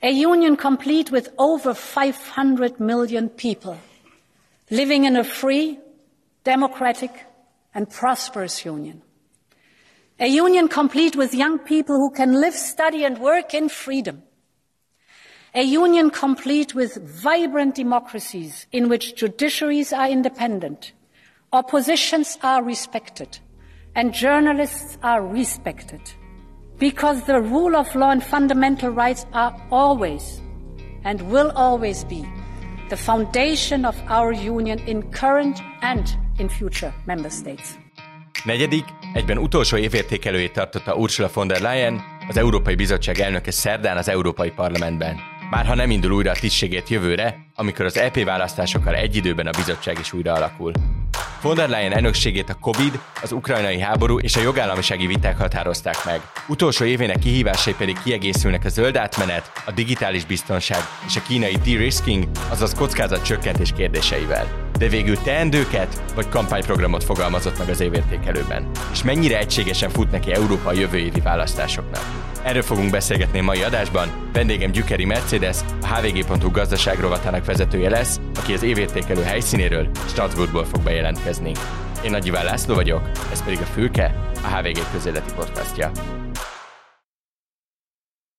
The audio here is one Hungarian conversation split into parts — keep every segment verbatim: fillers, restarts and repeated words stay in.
A union complete with over five hundred million people living in a free, democratic and prosperous union. A union complete with young people who can live, study and work in freedom. A union complete with vibrant democracies in which judiciaries are independent, oppositions are respected and journalists are respected. Because the rule of law and fundamental rights are always and will always be the foundation of our union in current and in future member states. Negyedik, egyben utolsó évértékelőjét tartotta Ursula von der Leyen, az Európai Bizottság elnöke szerdán az Európai Parlamentben. Bárha nem indul újra a tisztségét jövőre, amikor az é pé választásokkal egy időben a bizottság is újra alakul. Von der Leyen elnökségét a Covid, az ukrajnai háború és a jogállamisági viták határozták meg. Utolsó évének kihívásai pedig kiegészülnek a zöld átmenet, a digitális biztonság és a kínai de-risking, azaz kockázatcsökkentés kérdéseivel. De végül teendőket vagy kampányprogramot fogalmazott meg az évértékelőben. És mennyire egységesen fut neki Európa a jövő évi választásoknak. Erről fogunk beszélgetni mai adásban. Vendégem Gyükeri Mercédesz, a hvg.hu gazdaságrovatának vezetője lesz, aki az évértékelő helyszínéről, Strasbourgból fog bejelentkezni. Én Nagy Iván László vagyok, ez pedig a Fülke, a há vé gé közéleti podcastja.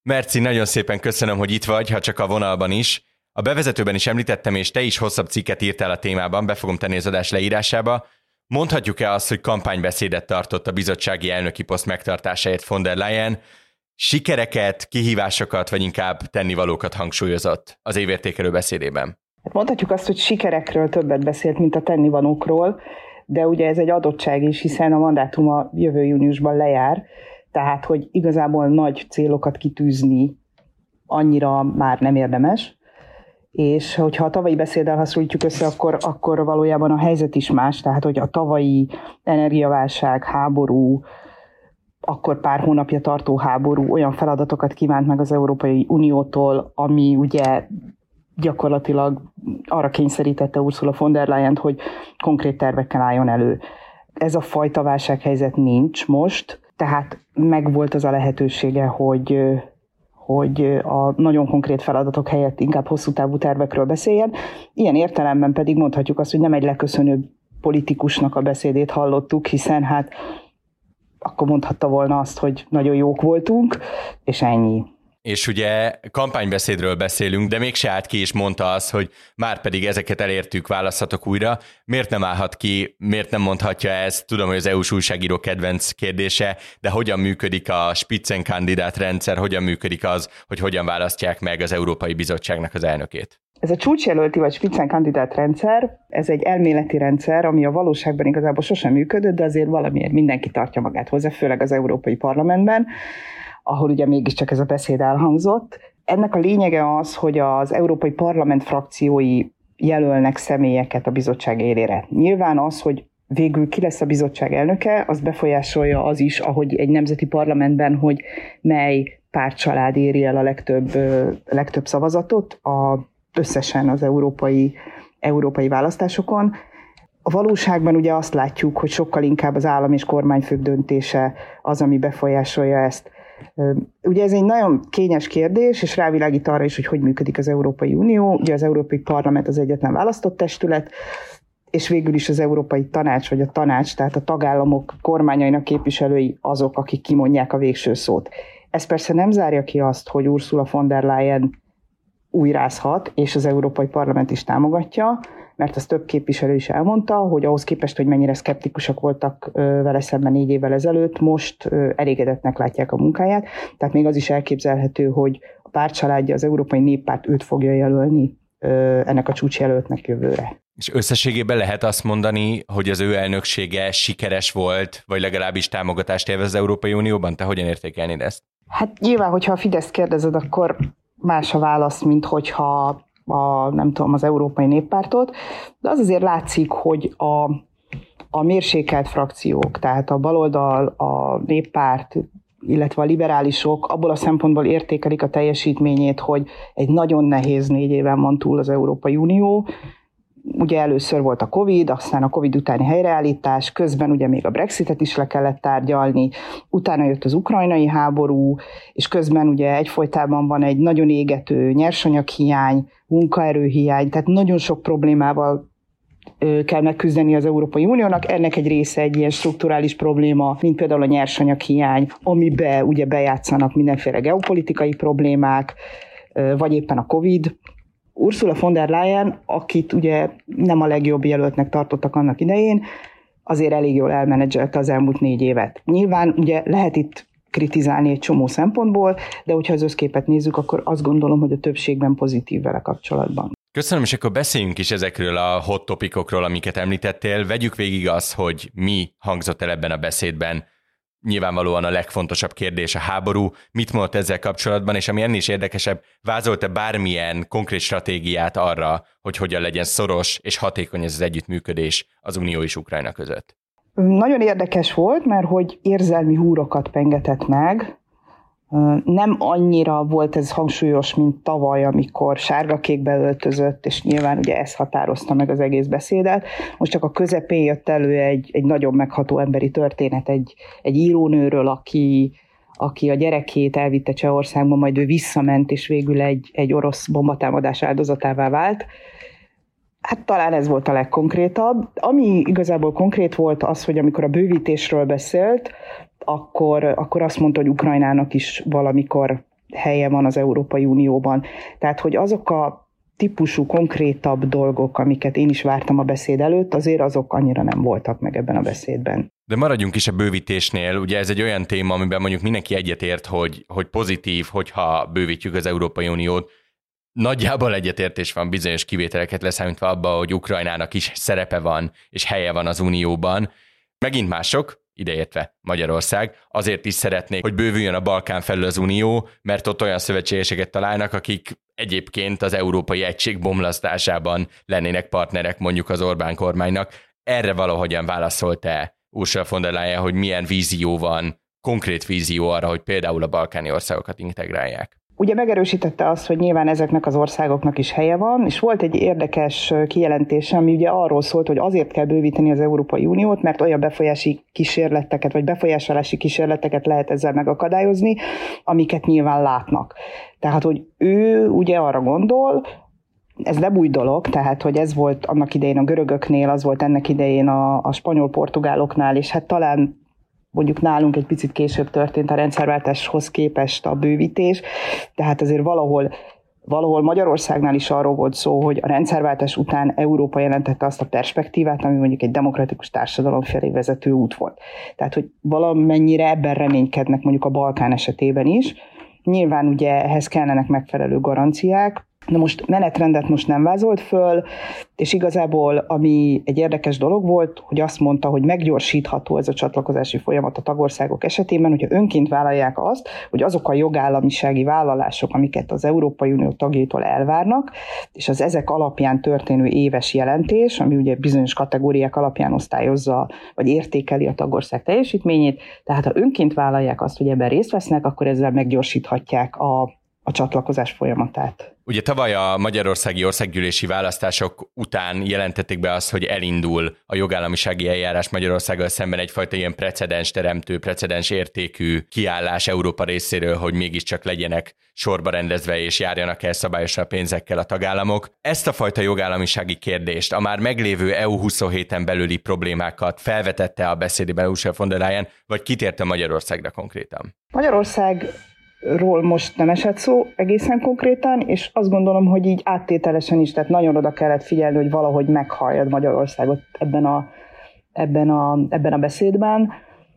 Merci, nagyon szépen köszönöm, hogy itt vagy, ha csak a vonalban is. A bevezetőben is említettem, és te is hosszabb cikket írtál a témában, be fogom tenni az adás leírásába. Mondhatjuk-e azt, hogy kampánybeszédet tartott a bizottsági elnöki poszt megtartásáért von der Leyen, sikereket, kihívásokat, vagy inkább tennivalókat hangsúlyozott az évértékelő beszédében? Hát mondhatjuk azt, hogy sikerekről többet beszélt, mint a tennivalókról, de ugye ez egy adottság is, hiszen a mandátuma jövő júniusban lejár, tehát hogy igazából nagy célokat kitűzni annyira már nem érdemes. És hogyha a tavalyi beszéddel hasonlítjuk össze, akkor, akkor valójában a helyzet is más, tehát hogy a tavalyi energiaválság, háború, akkor pár hónapja tartó háború olyan feladatokat kívánt meg az Európai Uniótól, ami ugye gyakorlatilag arra kényszerítette Ursula von der Leyent, hogy konkrét tervekkel álljon elő. Ez a fajta válsághelyzet nincs most, tehát megvolt az a lehetősége, hogy... hogy a nagyon konkrét feladatok helyett inkább hosszú távú tervekről beszéljen. Ilyen értelemben pedig mondhatjuk azt, hogy nem egy leköszönő politikusnak a beszédét hallottuk, hiszen hát akkor mondhatta volna azt, hogy nagyon jók voltunk, és ennyi. És ugye kampánybeszédről beszélünk, de mégse állt ki és mondta azt, hogy már pedig ezeket elértük, választhatok újra. Miért nem állhat ki, miért nem mondhatja ezt? Tudom, hogy az é u-s újságíró kedvenc kérdése, de hogyan működik a Spitzenkandidát rendszer, hogyan működik az, hogy hogyan választják meg az Európai Bizottságnak az elnökét? Ez a csúcsjelölti vagy Spitzenkandidát rendszer, ez egy elméleti rendszer, ami a valóságban igazából sosem működött, de azért valamiért mindenki tartja magát hozzá, főleg az Európai Parlamentben, ahol ugye mégiscsak ez a beszéd elhangzott. Ennek a lényege az, hogy az Európai Parlament frakciói jelölnek személyeket a bizottság élére. Nyilván az, hogy végül ki lesz a bizottság elnöke, az befolyásolja az is, ahogy egy nemzeti parlamentben, hogy mely pártcsalád éri el a legtöbb, legtöbb szavazatot a, összesen az európai, európai választásokon. A valóságban ugye azt látjuk, hogy sokkal inkább az állam és kormányfők döntése az, ami befolyásolja ezt. Ugye ez egy nagyon kényes kérdés, és rávilágít arra is, hogy hogy működik az Európai Unió. Ugye az Európai Parlament az egyetlen választott testület, és végül is az Európai Tanács, vagy a tanács, tehát a tagállamok kormányainak képviselői azok, akik kimondják a végső szót. Ez persze nem zárja ki azt, hogy Ursula von der Leyen újrázhat, és az Európai Parlament is támogatja, mert az több képviselő is elmondta, hogy ahhoz képest, hogy mennyire szkeptikusak voltak vele szemben négy évvel ezelőtt, most elégedettnek látják a munkáját. Tehát még az is elképzelhető, hogy a pártcsaládja, az Európai Néppárt őt fogja jelölni ennek a csúcsjelöltnek jövőre. És összességében lehet azt mondani, hogy az ő elnöksége sikeres volt, vagy legalábbis támogatást élvez az Európai Unióban? Te hogyan értékelnéd ezt? Hát nyilván, hogyha a Fideszt kérdezed, akkor más a válasz, mint hogyha a, nem tudom, az Európai Néppártot, de az azért látszik, hogy a, a mérsékelt frakciók, tehát a baloldal, a néppárt, illetve a liberálisok abból a szempontból értékelik a teljesítményét, hogy egy nagyon nehéz négy éven van túl az Európai Unió, ugye először volt a Covid, aztán a Covid utáni helyreállítás, közben ugye még a Brexitet is le kellett tárgyalni, utána jött az ukrajnai háború, és közben ugye egyfolytában van egy nagyon égető nyersanyaghiány, munkaerőhiány, tehát nagyon sok problémával kell megküzdeni az Európai Uniónak. Ennek egy része egy ilyen strukturális probléma, mint például a nyersanyaghiány, amibe ugye bejátszanak mindenféle geopolitikai problémák, vagy éppen a Covid. Ursula von der Leyen, akit ugye nem a legjobb jelöltnek tartottak annak idején, azért elég jól elmenedzselte az elmúlt négy évet. Nyilván ugye lehet itt kritizálni egy csomó szempontból, de hogyha az összképet nézzük, akkor azt gondolom, hogy a többségben pozitív vele kapcsolatban. Köszönöm, és akkor beszéljünk is ezekről a hot topikokról, amiket említettél. Vegyük végig azt, hogy mi hangzott el ebben a beszédben. Nyilvánvalóan a legfontosabb kérdés a háború. Mit mondott ezzel kapcsolatban, és ami ennél is érdekesebb, vázolt-e bármilyen konkrét stratégiát arra, hogy hogyan legyen szoros és hatékony ez az együttműködés az Unió és Ukrajna között? Nagyon érdekes volt, mert hogy érzelmi húrokat pengetett meg. Nem annyira volt ez hangsúlyos, mint tavaly, amikor sárga-kékbe öltözött, és nyilván ugye ez határozta meg az egész beszédet. Most csak a közepén jött elő egy, egy nagyon megható emberi történet, egy, egy írónőről, aki, aki a gyerekét elvitte Csehországba, majd ő visszament, és végül egy, egy orosz bombatámadás áldozatává vált. Hát talán ez volt a legkonkrétabb. Ami igazából konkrét volt az, hogy amikor a bővítésről beszélt, akkor, akkor azt mondta, hogy Ukrajnának is valamikor helye van az Európai Unióban. Tehát, hogy azok a típusú, konkrétabb dolgok, amiket én is vártam a beszéd előtt, azért azok annyira nem voltak meg ebben a beszédben. De maradjunk is a bővítésnél. Ugye ez egy olyan téma, amiben mondjuk mindenki egyetért, hogy, hogy pozitív, hogyha bővítjük az Európai Uniót. Nagyjából egyetértés van, bizonyos kivételeket leszámítva abba, hogy Ukrajnának is szerepe van, és helye van az Unióban. Megint mások, ideértve Magyarország, azért is szeretnék, hogy bővüljön a Balkán felül az Unió, mert ott olyan szövetségeseket találnak, akik egyébként az európai egység bomlasztásában lennének partnerek mondjuk az Orbán kormánynak. Erre valahogyan válaszolt-e Ursula von der Leyen, hogy milyen vízió van, konkrét vízió arra, hogy például a balkáni országokat integrálják? Ugye megerősítette azt, hogy nyilván ezeknek az országoknak is helye van, és volt egy érdekes kijelentése, ami ugye arról szólt, hogy azért kell bővíteni az Európai Uniót, mert olyan befolyási kísérleteket, vagy befolyásolási kísérleteket lehet ezzel megakadályozni, amiket nyilván látnak. Tehát, hogy ő ugye arra gondol, ez nem új dolog, tehát, hogy ez volt annak idején a görögöknél, az volt ennek idején a, a spanyol-portugáloknál, és hát talán mondjuk nálunk egy picit később történt a rendszerváltáshoz képest a bővítés, tehát azért valahol, valahol Magyarországnál is arról volt szó, hogy a rendszerváltás után Európa jelentette azt a perspektívát, ami mondjuk egy demokratikus társadalom felé vezető út volt. Tehát, hogy valamennyire ebben reménykednek mondjuk a Balkán esetében is. Nyilván ugye ehhez kellenek megfelelő garanciák. Na most menetrendet most nem vázolt föl, és igazából ami egy érdekes dolog volt, hogy azt mondta, hogy meggyorsítható ez a csatlakozási folyamat a tagországok esetében, hogyha önként vállalják azt, hogy azok a jogállamisági vállalások, amiket az Európai Unió tagjaitól elvárnak, és az ezek alapján történő éves jelentés, ami ugye bizonyos kategóriák alapján osztályozza, vagy értékeli a tagország teljesítményét, tehát ha önként vállalják azt, hogy ebben részt vesznek, akkor ezzel meggyorsíthatják a a csatlakozás folyamatát. Ugye tavaly a magyarországi országgyűlési választások után jelentették be azt, hogy elindul a jogállamisági eljárás Magyarországgal szemben, egyfajta ilyen precedens teremtő, precedens értékű kiállás Európa részéről, hogy mégiscsak legyenek sorba rendezve és járjanak el szabályosan pénzekkel a tagállamok. Ezt a fajta jogállamisági kérdést, a már meglévő E U huszonhéten belüli problémákat felvetette a beszédében Ursula von der Leyen, vagy kitérte Magyarországra konkrétan? Magyarország ról most nem esett szó egészen konkrétan, és azt gondolom, hogy így áttételesen is, tehát nagyon oda kellett figyelni, hogy valahogy meghalljad Magyarországot ebben a, ebben a, ebben a beszédben.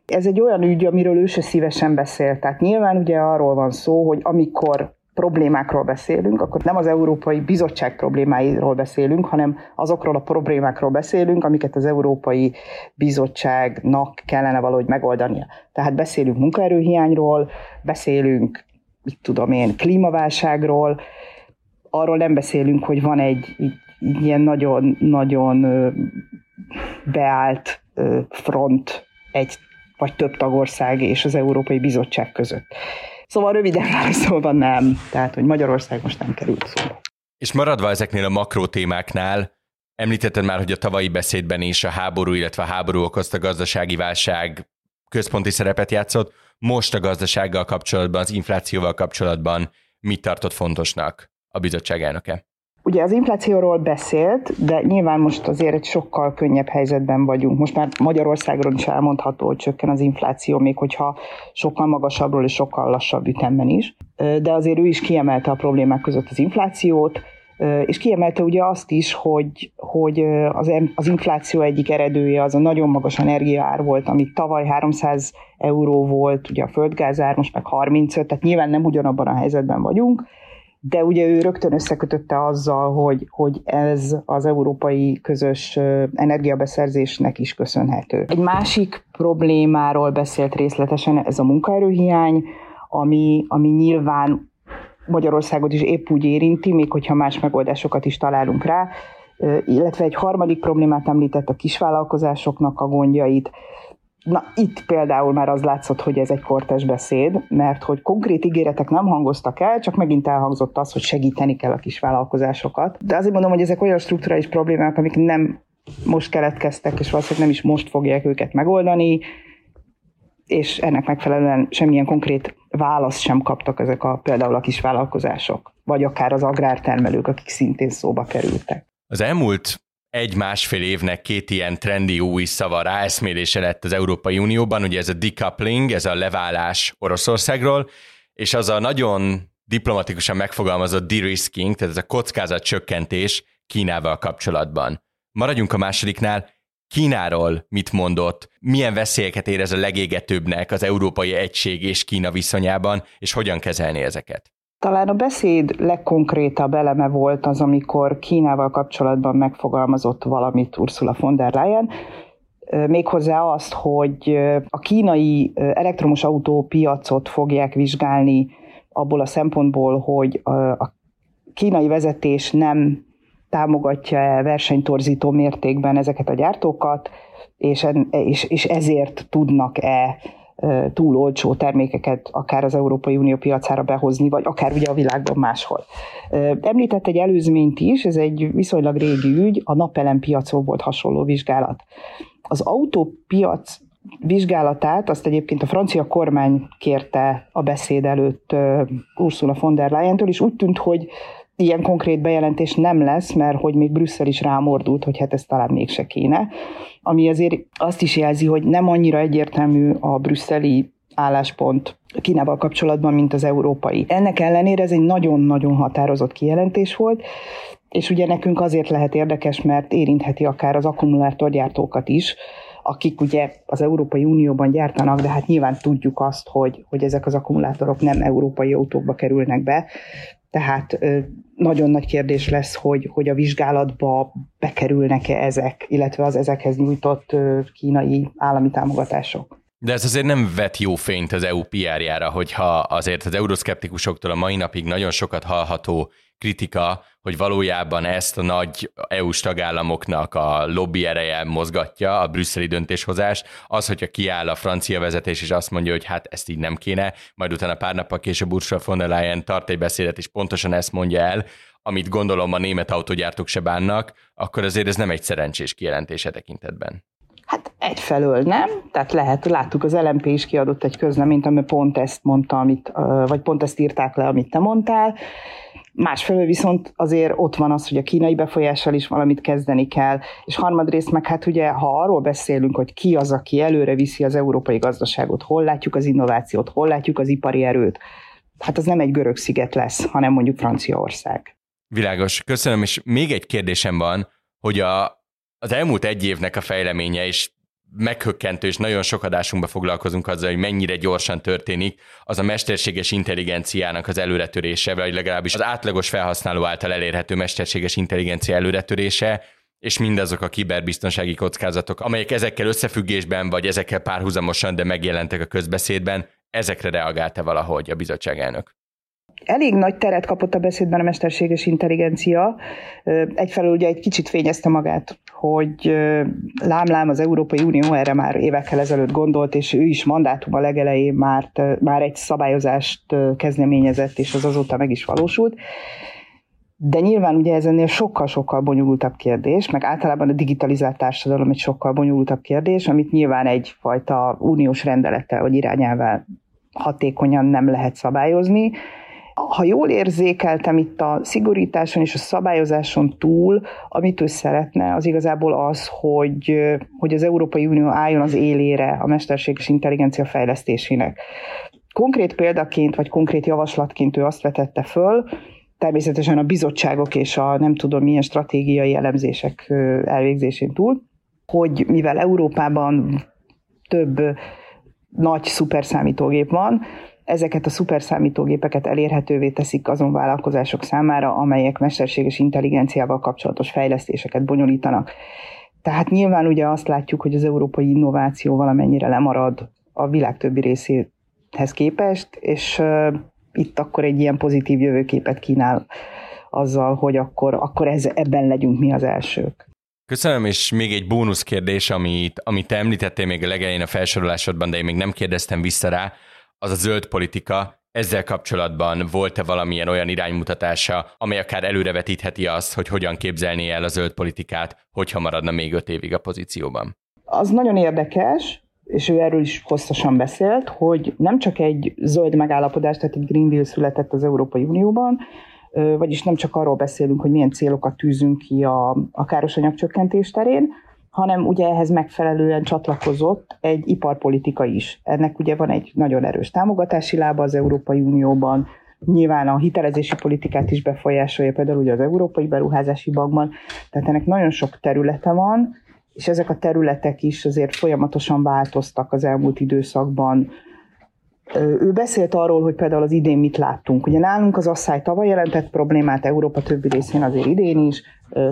Ez egy olyan ügy, amiről ő se szívesen beszél. Tehát nyilván ugye arról van szó, hogy amikor problémákról beszélünk, akkor nem az Európai Bizottság problémáiról beszélünk, hanem azokról a problémákról beszélünk, amiket az Európai Bizottságnak kellene valahogy megoldania. Tehát beszélünk munkaerőhiányról, beszélünk, mit tudom én, klímaválságról, arról nem beszélünk, hogy van egy ilyen nagyon-nagyon beállt front egy vagy több tagország és az Európai Bizottság között. Szóval röviden válaszolva nem. Tehát, hogy Magyarország most nem került szóba. És maradva ezeknél a makrótémáknál, Említetted már, hogy a tavalyi beszédben is a háború, illetve a háború okozta gazdasági válság központi szerepet játszott. Most a gazdasággal kapcsolatban, az inflációval kapcsolatban mit tartott fontosnak a bizottság elnöke? Ugye az inflációról beszélt, de nyilván most azért egy sokkal könnyebb helyzetben vagyunk. Most már Magyarországról is elmondható, hogy csökken az infláció, még hogyha sokkal magasabbról és sokkal lassabb ütemben is. De azért ő is kiemelte a problémák között az inflációt, és kiemelte ugye azt is, hogy, hogy az, az infláció egyik eredője az a nagyon magas energiaár volt, ami tavaly háromszáz euró volt, ugye a földgázár most meg harmincöt, tehát nyilván nem ugyanabban a helyzetben vagyunk, de ugye ő rögtön összekötötte azzal, hogy, hogy ez az európai közös energiabeszerzésnek is köszönhető. Egy másik problémáról beszélt részletesen, ez a munkaerőhiány, ami, ami nyilván Magyarországot is épp úgy érinti, még hogyha más megoldásokat is találunk rá, illetve egy harmadik problémát említett, a kisvállalkozásoknak a gondjait. Na, itt például már az látszott, hogy ez egy kortárs beszéd, mert hogy konkrét ígéretek nem hangoztak el, csak megint elhangzott az, hogy segíteni kell a kisvállalkozásokat. De azért mondom, hogy ezek olyan strukturális problémák, amik nem most keletkeztek, és valószínűleg nem is most fogják őket megoldani, és ennek megfelelően semmilyen konkrét választ sem kaptak ezek a, például a kisvállalkozások, vagy akár az agrártermelők, akik szintén szóba kerültek. Az elmúlt egy-másfél évnek két ilyen trendi új szava ráeszmélése lett az Európai Unióban, ugye ez a decoupling, ez a leválás Oroszországról, és az a nagyon diplomatikusan megfogalmazott de-risking, tehát ez a kockázatcsökkentés Kínával kapcsolatban. Maradjunk a másodiknál, Kínáról mit mondott, milyen veszélyeket érez a legégetőbbnek az Európai Egység és Kína viszonyában, és hogyan kezelni ezeket? Talán a beszéd legkonkrétabb eleme volt az, amikor Kínával kapcsolatban megfogalmazott valamit Ursula von der Leyen, méghozzá azt, hogy a kínai elektromos autópiacot fogják vizsgálni abból a szempontból, hogy a kínai vezetés nem támogatja versenytorzító mértékben ezeket a gyártókat, és ezért tudnak-e túl olcsó termékeket akár az Európai Unió piacára behozni, vagy akár ugye a világban máshol. Említett egy előzményt is, ez egy viszonylag régi ügy, a napelempiacon volt hasonló vizsgálat. Az autópiac vizsgálatát azt egyébként a francia kormány kérte a beszéd előtt Ursula von der Leyentől, és úgy tűnt, hogy ilyen konkrét bejelentés nem lesz, mert hogy még Brüsszel is rámordult, hogy hát ez talán mégse kéne, ami azért azt is jelzi, hogy nem annyira egyértelmű a brüsszeli álláspont Kínával kapcsolatban, mint az európai. Ennek ellenére ez egy nagyon-nagyon határozott kijelentés volt, és ugye nekünk azért lehet érdekes, mert érintheti akár az akkumulátorgyártókat is, akik ugye az Európai Unióban gyártanak, de hát nyilván tudjuk azt, hogy, hogy ezek az akkumulátorok nem európai autókba kerülnek be, tehát nagyon nagy kérdés lesz, hogy, hogy a vizsgálatba bekerülnek-e ezek, illetve az ezekhez nyújtott kínai állami támogatások. De ez azért nem vet jó fényt az é u pé er-jára, hogyha azért az euroszkeptikusoktól a mai napig nagyon sokat hallható kritika, hogy valójában ezt a nagy é u-s tagállamoknak a lobby ereje mozgatja a brüsszeli döntéshozás, az, hogyha kiáll a francia vezetés és azt mondja, hogy hát ezt így nem kéne, majd utána pár nappal később Ursula von der Leyen tart egy beszédet, és pontosan ezt mondja el, amit gondolom a német autógyártók se bánnak, akkor azért ez nem egy szerencsés kijelentése tekintetben. Hát egyfelől nem, tehát lehet, láttuk, az el em pé is kiadott egy közleményt, ami pont ezt mondta, amit, vagy pont ezt írták le, amit te mondtál. Másfelől viszont azért ott van az, hogy a kínai befolyással is valamit kezdeni kell, és harmadrészt meg hát ugye, ha arról beszélünk, hogy ki az, aki előre viszi az európai gazdaságot, hol látjuk az innovációt, hol látjuk az ipari erőt, hát az nem egy görög sziget lesz, hanem mondjuk Franciaország. Világos, köszönöm, és még egy kérdésem van, hogy a Az elmúlt egy évnek a fejleménye is meghökkentő, és nagyon sok adásunkban foglalkozunk azzal, hogy mennyire gyorsan történik az a mesterséges intelligenciának az előretörése, vagy legalábbis az átlagos felhasználó által elérhető mesterséges intelligencia előretörése, és mindazok a kiberbiztonsági kockázatok, amelyek ezekkel összefüggésben, vagy ezekkel párhuzamosan, de megjelentek a közbeszédben, ezekre reagálta valahogy a bizottság elnök? Elég nagy teret kapott a beszédben a mesterséges intelligencia. Egyfelől ugye egy kicsit fényezte magát, hogy lámlám az Európai Unió erre már évekkel ezelőtt gondolt, és ő is mandátuma legelején már, már egy szabályozást kezdeményezett, és az azóta meg is valósult. De nyilván ugye ez ennél sokkal-sokkal bonyolultabb kérdés, meg általában a digitalizált társadalom egy sokkal bonyolultabb kérdés, amit nyilván egyfajta uniós rendelettel vagy irányelvvel hatékonyan nem lehet szabályozni. Ha jól érzékeltem, itt a szigorításon és a szabályozáson túl, amit ő szeretne, az igazából az, hogy, hogy az Európai Unió álljon az élére a mesterséges intelligencia fejlesztésének. Konkrét példaként, vagy konkrét javaslatként ő azt vetette föl, természetesen a bizottságok és a nem tudom milyen stratégiai elemzések elvégzésén túl, hogy mivel Európában több nagy szuperszámítógép van, ezeket a szuperszámítógépeket elérhetővé teszik azon vállalkozások számára, amelyek mesterséges intelligenciával kapcsolatos fejlesztéseket bonyolítanak. Tehát nyilván ugye azt látjuk, hogy az európai innováció valamennyire lemarad a világ többi részéhez képest, és itt akkor egy ilyen pozitív jövőképet kínál azzal, hogy akkor, akkor ez, ebben legyünk mi az elsők. Köszönöm, és még egy bónusz kérdés, amit, amit te említettél még a legelején a felsorolásodban, de én még nem kérdeztem vissza rá, az a zöld politika. Ezzel kapcsolatban volt-e valamilyen olyan iránymutatása, amely akár előrevetítheti azt, hogy hogyan képzelné el a zöld politikát, hogyha maradna még öt évig a pozícióban? Az nagyon érdekes, és ő erről is hosszasan beszélt, hogy nem csak egy zöld megállapodás, tehát egy Green Deal született az Európai Unióban, vagyis nem csak arról beszélünk, hogy milyen célokat tűzünk ki a, a károsanyag csökkentés terén, hanem ugye ehhez megfelelően csatlakozott egy iparpolitika is. Ennek ugye van egy nagyon erős támogatási lába az Európai Unióban, nyilván a hitelezési politikát is befolyásolja, például ugye az Európai Beruházási Bankban, tehát ennek nagyon sok területe van, és ezek a területek is azért folyamatosan változtak az elmúlt időszakban. Ő beszélt arról, hogy például az idén mit láttunk. Ugye nálunk az asszály tavaly jelentett problémát, Európa többi részén azért idén is,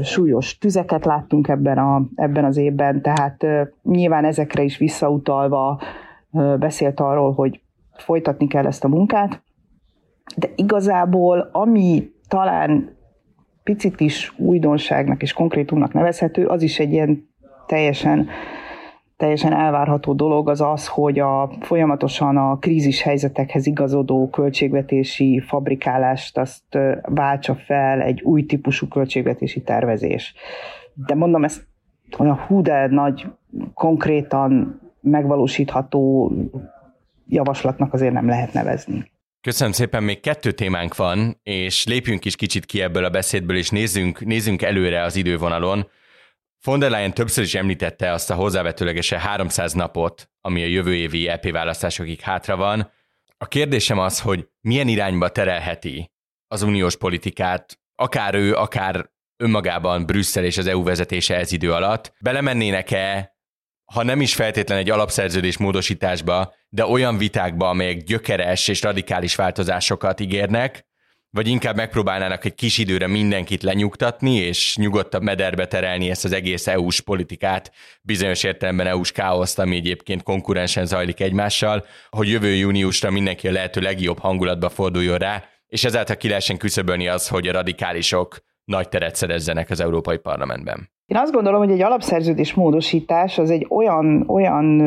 súlyos tüzeket láttunk ebben, a, ebben az évben, tehát nyilván ezekre is visszautalva beszélt arról, hogy folytatni kell ezt a munkát, de igazából ami talán picit is újdonságnak és konkrétumnak nevezhető, az is egy ilyen teljesen, teljesen elvárható dolog, az az, hogy a folyamatosan a krízis helyzetekhez igazodó költségvetési fabrikálást azt váltsa fel egy új típusú költségvetési tervezés. De mondom, ez olyan hú de nagy, konkrétan megvalósítható javaslatnak azért nem lehet nevezni. Köszönöm szépen, még kettő témánk van, és lépjünk is kicsit ki ebből a beszédből, és nézzünk, nézzünk előre az idővonalon. Von der Leyen többször is említette azt a hozzávetőlegesen háromszáz napot, ami a jövő évi é pé választásokig hátra van. A kérdésem az, hogy milyen irányba terelheti az uniós politikát, akár ő, akár önmagában Brüsszel és az é u vezetése ez idő alatt. Belemennének-e, ha nem is feltétlen egy alapszerződés módosításba, de olyan vitákba, amelyek gyökeres és radikális változásokat ígérnek, vagy inkább megpróbálnának egy kis időre mindenkit lenyugtatni, és nyugodtabb mederbe terelni ezt az egész é u-s politikát, bizonyos értelemben é u-s káoszt, ami egyébként konkurensen zajlik egymással, hogy jövő júniusra mindenki a lehető legjobb hangulatba forduljon rá, és ezáltal ki lehessen küszöbölni az, hogy a radikálisok nagy teret szerezzenek az Európai Parlamentben. Én azt gondolom, hogy egy alapszerződés módosítás az egy olyan, olyan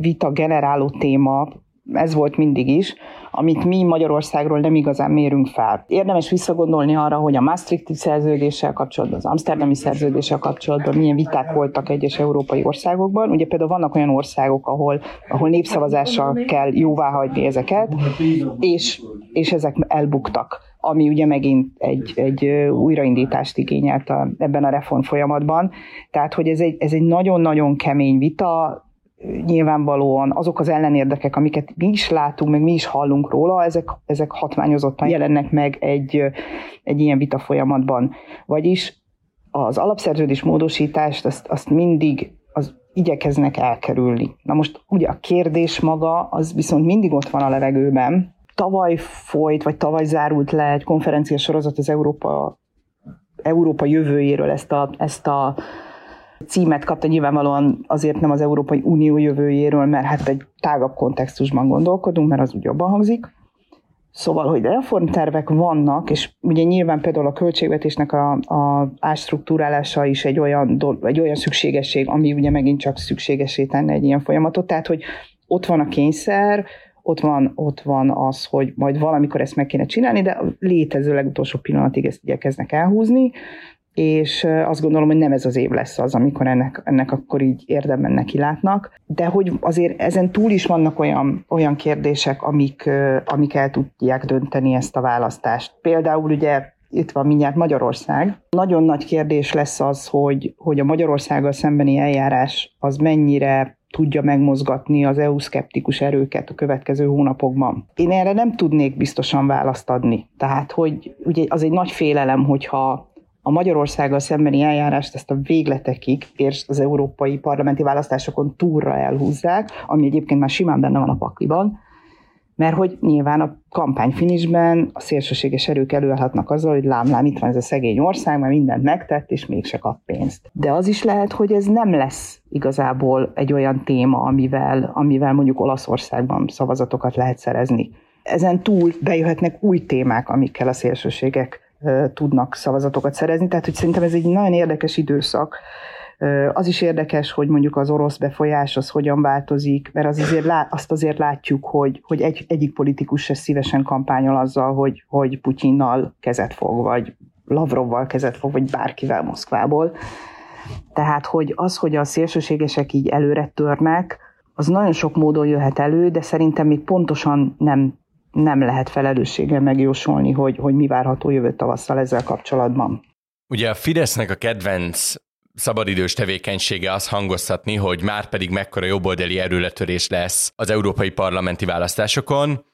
vita generáló téma, ez volt mindig is, amit mi Magyarországról nem igazán mérünk fel. Érdemes visszagondolni arra, hogy a Maastrichti szerződéssel kapcsolatban, az Amsterdami szerződéssel kapcsolatban milyen viták voltak egyes európai országokban. Ugye például vannak olyan országok, ahol, ahol népszavazással kell jóváhagyni ezeket, és, és ezek elbuktak, ami ugye megint egy, egy újraindítást igényelt a, ebben a reform folyamatban. Tehát, hogy ez egy, ez egy nagyon-nagyon kemény vita. Nyilvánvalóan azok az ellenérdekek, amiket mi is látunk, meg mi is hallunk róla, ezek, ezek hatványozottan jelennek meg egy, egy ilyen vita folyamatban. Vagyis az alapszerződés módosítást, azt, azt mindig az igyekeznek elkerülni. Na most ugye a kérdés maga, az viszont mindig ott van a levegőben. Tavaly folyt, vagy tavaly zárult le egy konferencia sorozat az Európa, Európa jövőjéről, ezt a, ezt a címet kapta, nyilvánvalóan azért nem az Európai Unió jövőjéről, mert hát egy tágabb kontextusban gondolkodunk, mert az úgy jobban hangzik. Szóval, hogy reformtervek vannak, és ugye nyilván például a költségvetésnek a, a átstruktúrálása is egy olyan, do, egy olyan szükségesség, ami ugye megint csak szükségessé tenne egy ilyen folyamatot, tehát, hogy ott van a kényszer, ott van, ott van az, hogy majd valamikor ezt meg kéne csinálni, de a létező legutolsó pillanatig ezt igyekeznek elhúzni, és azt gondolom, hogy nem ez az év lesz az, amikor ennek, ennek akkor így érdemben neki látnak, de hogy azért ezen túl is vannak olyan, olyan kérdések, amik, amik el tudják dönteni ezt a választást. Például ugye itt van mindjárt Magyarország. Nagyon nagy kérdés lesz az, hogy, hogy a Magyarországgal szembeni eljárás az mennyire tudja megmozgatni az é u-szkeptikus erőket a következő hónapokban. Én erre nem tudnék biztosan választ adni. Tehát, hogy ugye az egy nagy félelem, hogyha a Magyarországgal szembeni eljárást ezt a végletekig, és az európai parlamenti választásokon túlra elhúzzák, ami egyébként már simán benne van a pakliban, mert hogy nyilván a kampányfinisben a szélsőséges erők előállhatnak azzal, hogy lám-lám, itt van ez a szegény ország, mert mindent megtett, és mégse kap pénzt. De az is lehet, hogy ez nem lesz igazából egy olyan téma, amivel, amivel mondjuk Olaszországban szavazatokat lehet szerezni. Ezen túl bejöhetnek új témák, amikkel a szélsőségek tudnak szavazatokat szerezni, tehát hogy szerintem ez egy nagyon érdekes időszak. Az is érdekes, hogy mondjuk az orosz befolyás az hogyan változik, mert az azért lá, azt azért látjuk, hogy, hogy egy, egyik politikus se szívesen kampányol azzal, hogy, hogy Putyinnal kezet fog, vagy Lavrovval kezet fog, vagy bárkivel Moszkvából. Tehát, hogy az, hogy a szélsőségesek így előre törnek, az nagyon sok módon jöhet elő, de szerintem még pontosan nem, nem lehet felelősséggel megjósolni, hogy, hogy mi várható jövő tavasszal ezzel kapcsolatban. Ugye a Fidesznek a kedvenc szabadidős tevékenysége az hangoztatni, hogy már pedig mekkora jobboldali erőletörés lesz az európai parlamenti választásokon,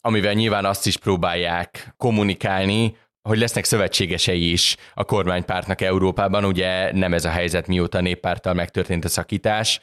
amivel nyilván azt is próbálják kommunikálni, hogy lesznek szövetségesei is a kormánypártnak Európában, ugye nem ez a helyzet, mióta a néppárttal megtörtént a szakítás.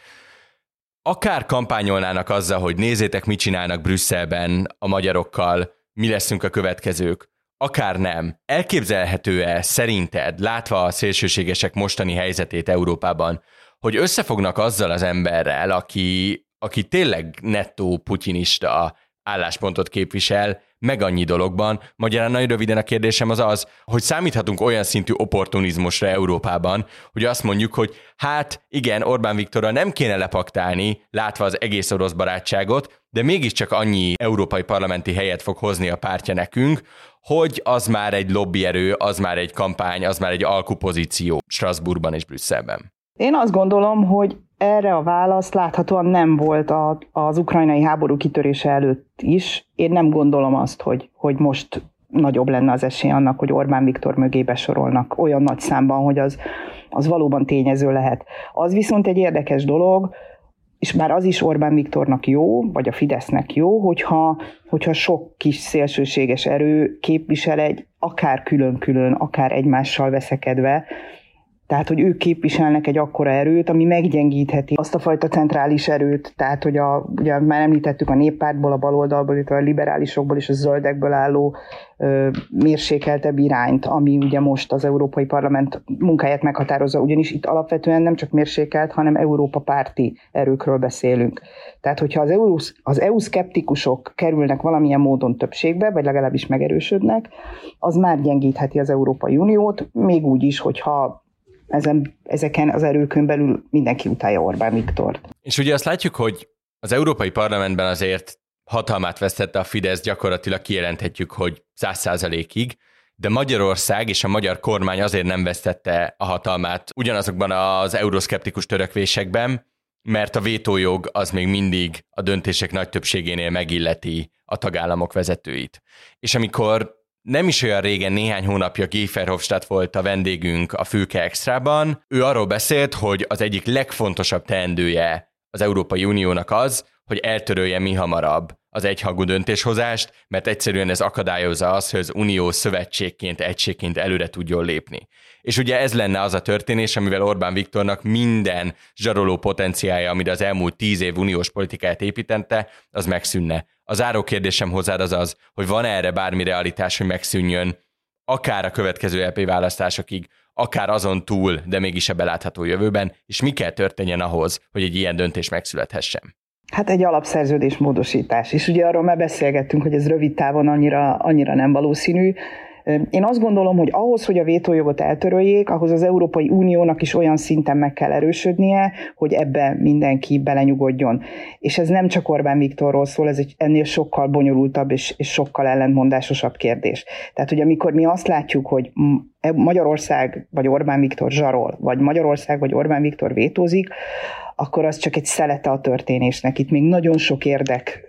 Akár kampányolnának azzal, hogy nézzétek, mit csinálnak Brüsszelben a magyarokkal, mi leszünk a következők, akár nem. Elképzelhető-e szerinted, látva a szélsőségesek mostani helyzetét Európában, hogy összefognak azzal az emberrel, aki, aki tényleg nettó putyinista álláspontot képvisel, meg annyi dologban? Magyarán nagyon röviden a kérdésem az az, hogy számíthatunk olyan szintű opportunizmusra Európában, hogy azt mondjuk, hogy hát igen, Orbán Viktorral nem kéne lepaktálni, látva az egész orosz barátságot, de mégiscsak annyi európai parlamenti helyet fog hozni a pártja nekünk, hogy az már egy lobbyerő, az már egy kampány, az már egy alkupozíció Strasbourgban és Brüsszelben. Én azt gondolom, hogy erre a válasz láthatóan nem volt a, az ukrajnai háború kitörése előtt is. Én nem gondolom azt, hogy, hogy most nagyobb lenne az esély annak, hogy Orbán Viktor mögé besorolnak olyan nagy számban, hogy az, az valóban tényező lehet. Az viszont egy érdekes dolog, és már az is Orbán Viktornak jó, vagy a Fidesznek jó, hogyha, hogyha sok kis szélsőséges erő képvisel egy, akár külön-külön, akár egymással veszekedve. Tehát, hogy ők képviselnek egy akkora erőt, ami meggyengítheti azt a fajta centrális erőt. Tehát, hogy a, ugye már említettük a néppártból, a baloldalból, itt a liberálisokból és a zöldekből álló ö, mérsékeltebb irányt, ami ugye most az Európai Parlament munkáját meghatározza. Ugyanis itt alapvetően nem csak mérsékelt, hanem Európa párti erőkről beszélünk. Tehát, hogyha az EU, az é u-szkeptikusok kerülnek valamilyen módon többségbe, vagy legalábbis megerősödnek, az már gyengítheti az Európai Uniót, még úgy is, hogyha Ezen, ezeken az erőkön belül mindenki utálja Orbán Viktort. És ugye azt látjuk, hogy az Európai Parlamentben azért hatalmát vesztette a Fidesz, gyakorlatilag kijelenthetjük, hogy száz százalékig, de Magyarország és a magyar kormány azért nem vesztette a hatalmát ugyanazokban az euroszkeptikus törekvésekben, mert a vétójog az még mindig a döntések nagy többségénél megilleti a tagállamok vezetőit. És amikor nem is olyan régen, néhány hónapja Guy Verhofstadt volt a vendégünk a Fülke Extrában. Ő arról beszélt, hogy az egyik legfontosabb teendője az Európai Uniónak az, hogy eltörölje mihamarabb az egyhangú döntéshozást, mert egyszerűen ez akadályozza azt, hogy az Unió szövetségként, egységként előre tudjon lépni. És ugye ez lenne az a történés, amivel Orbán Viktornak minden zsaroló potenciálja, amire az elmúlt tíz év uniós politikát építette, az megszűnne. A záró kérdésem hozzád az az, hogy van erre bármi realitás, hogy megszűnjön, akár a következő é pé választásokig, akár azon túl, de mégis a belátható jövőben, és mi kell történjen ahhoz, hogy egy ilyen döntés megszülethessen? Hát egy alapszerződés módosítás, és ugye arról már beszélgettünk, hogy ez rövid távon annyira, annyira nem valószínű, Én azt gondolom, hogy ahhoz, hogy a vétójogot eltöröljék, ahhoz az Európai Uniónak is olyan szinten meg kell erősödnie, hogy ebbe mindenki belenyugodjon. És ez nem csak Orbán Viktorról szól, ez egy ennél sokkal bonyolultabb és, és sokkal ellentmondásosabb kérdés. Tehát, hogy amikor mi azt látjuk, hogy Magyarország vagy Orbán Viktor zsarol, vagy Magyarország vagy Orbán Viktor vétózik, akkor az csak egy szelete a történésnek. Itt még nagyon sok érdek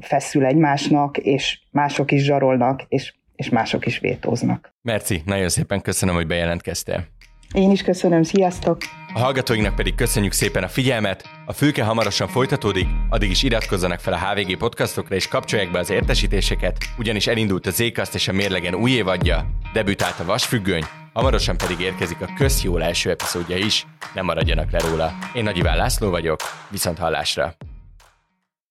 feszül egymásnak, és mások is zsarolnak, és és mások is vétóznak. Merci, nagyon szépen köszönöm, hogy bejelentkeztél. Én is köszönöm, sziasztok! A hallgatóinknak pedig köszönjük szépen a figyelmet, a Fülke hamarosan folytatódik, addig is iratkozzanak fel a há vé gé podcastokra és kapcsolják be az értesítéseket, ugyanis elindult a zCast és a Mérlegen új évadja, debütált a Vasfüggöny, hamarosan pedig érkezik a Kösz jól első epizódja is, ne maradjanak le róla. Én Nagy Iván László vagyok, viszont hallásra!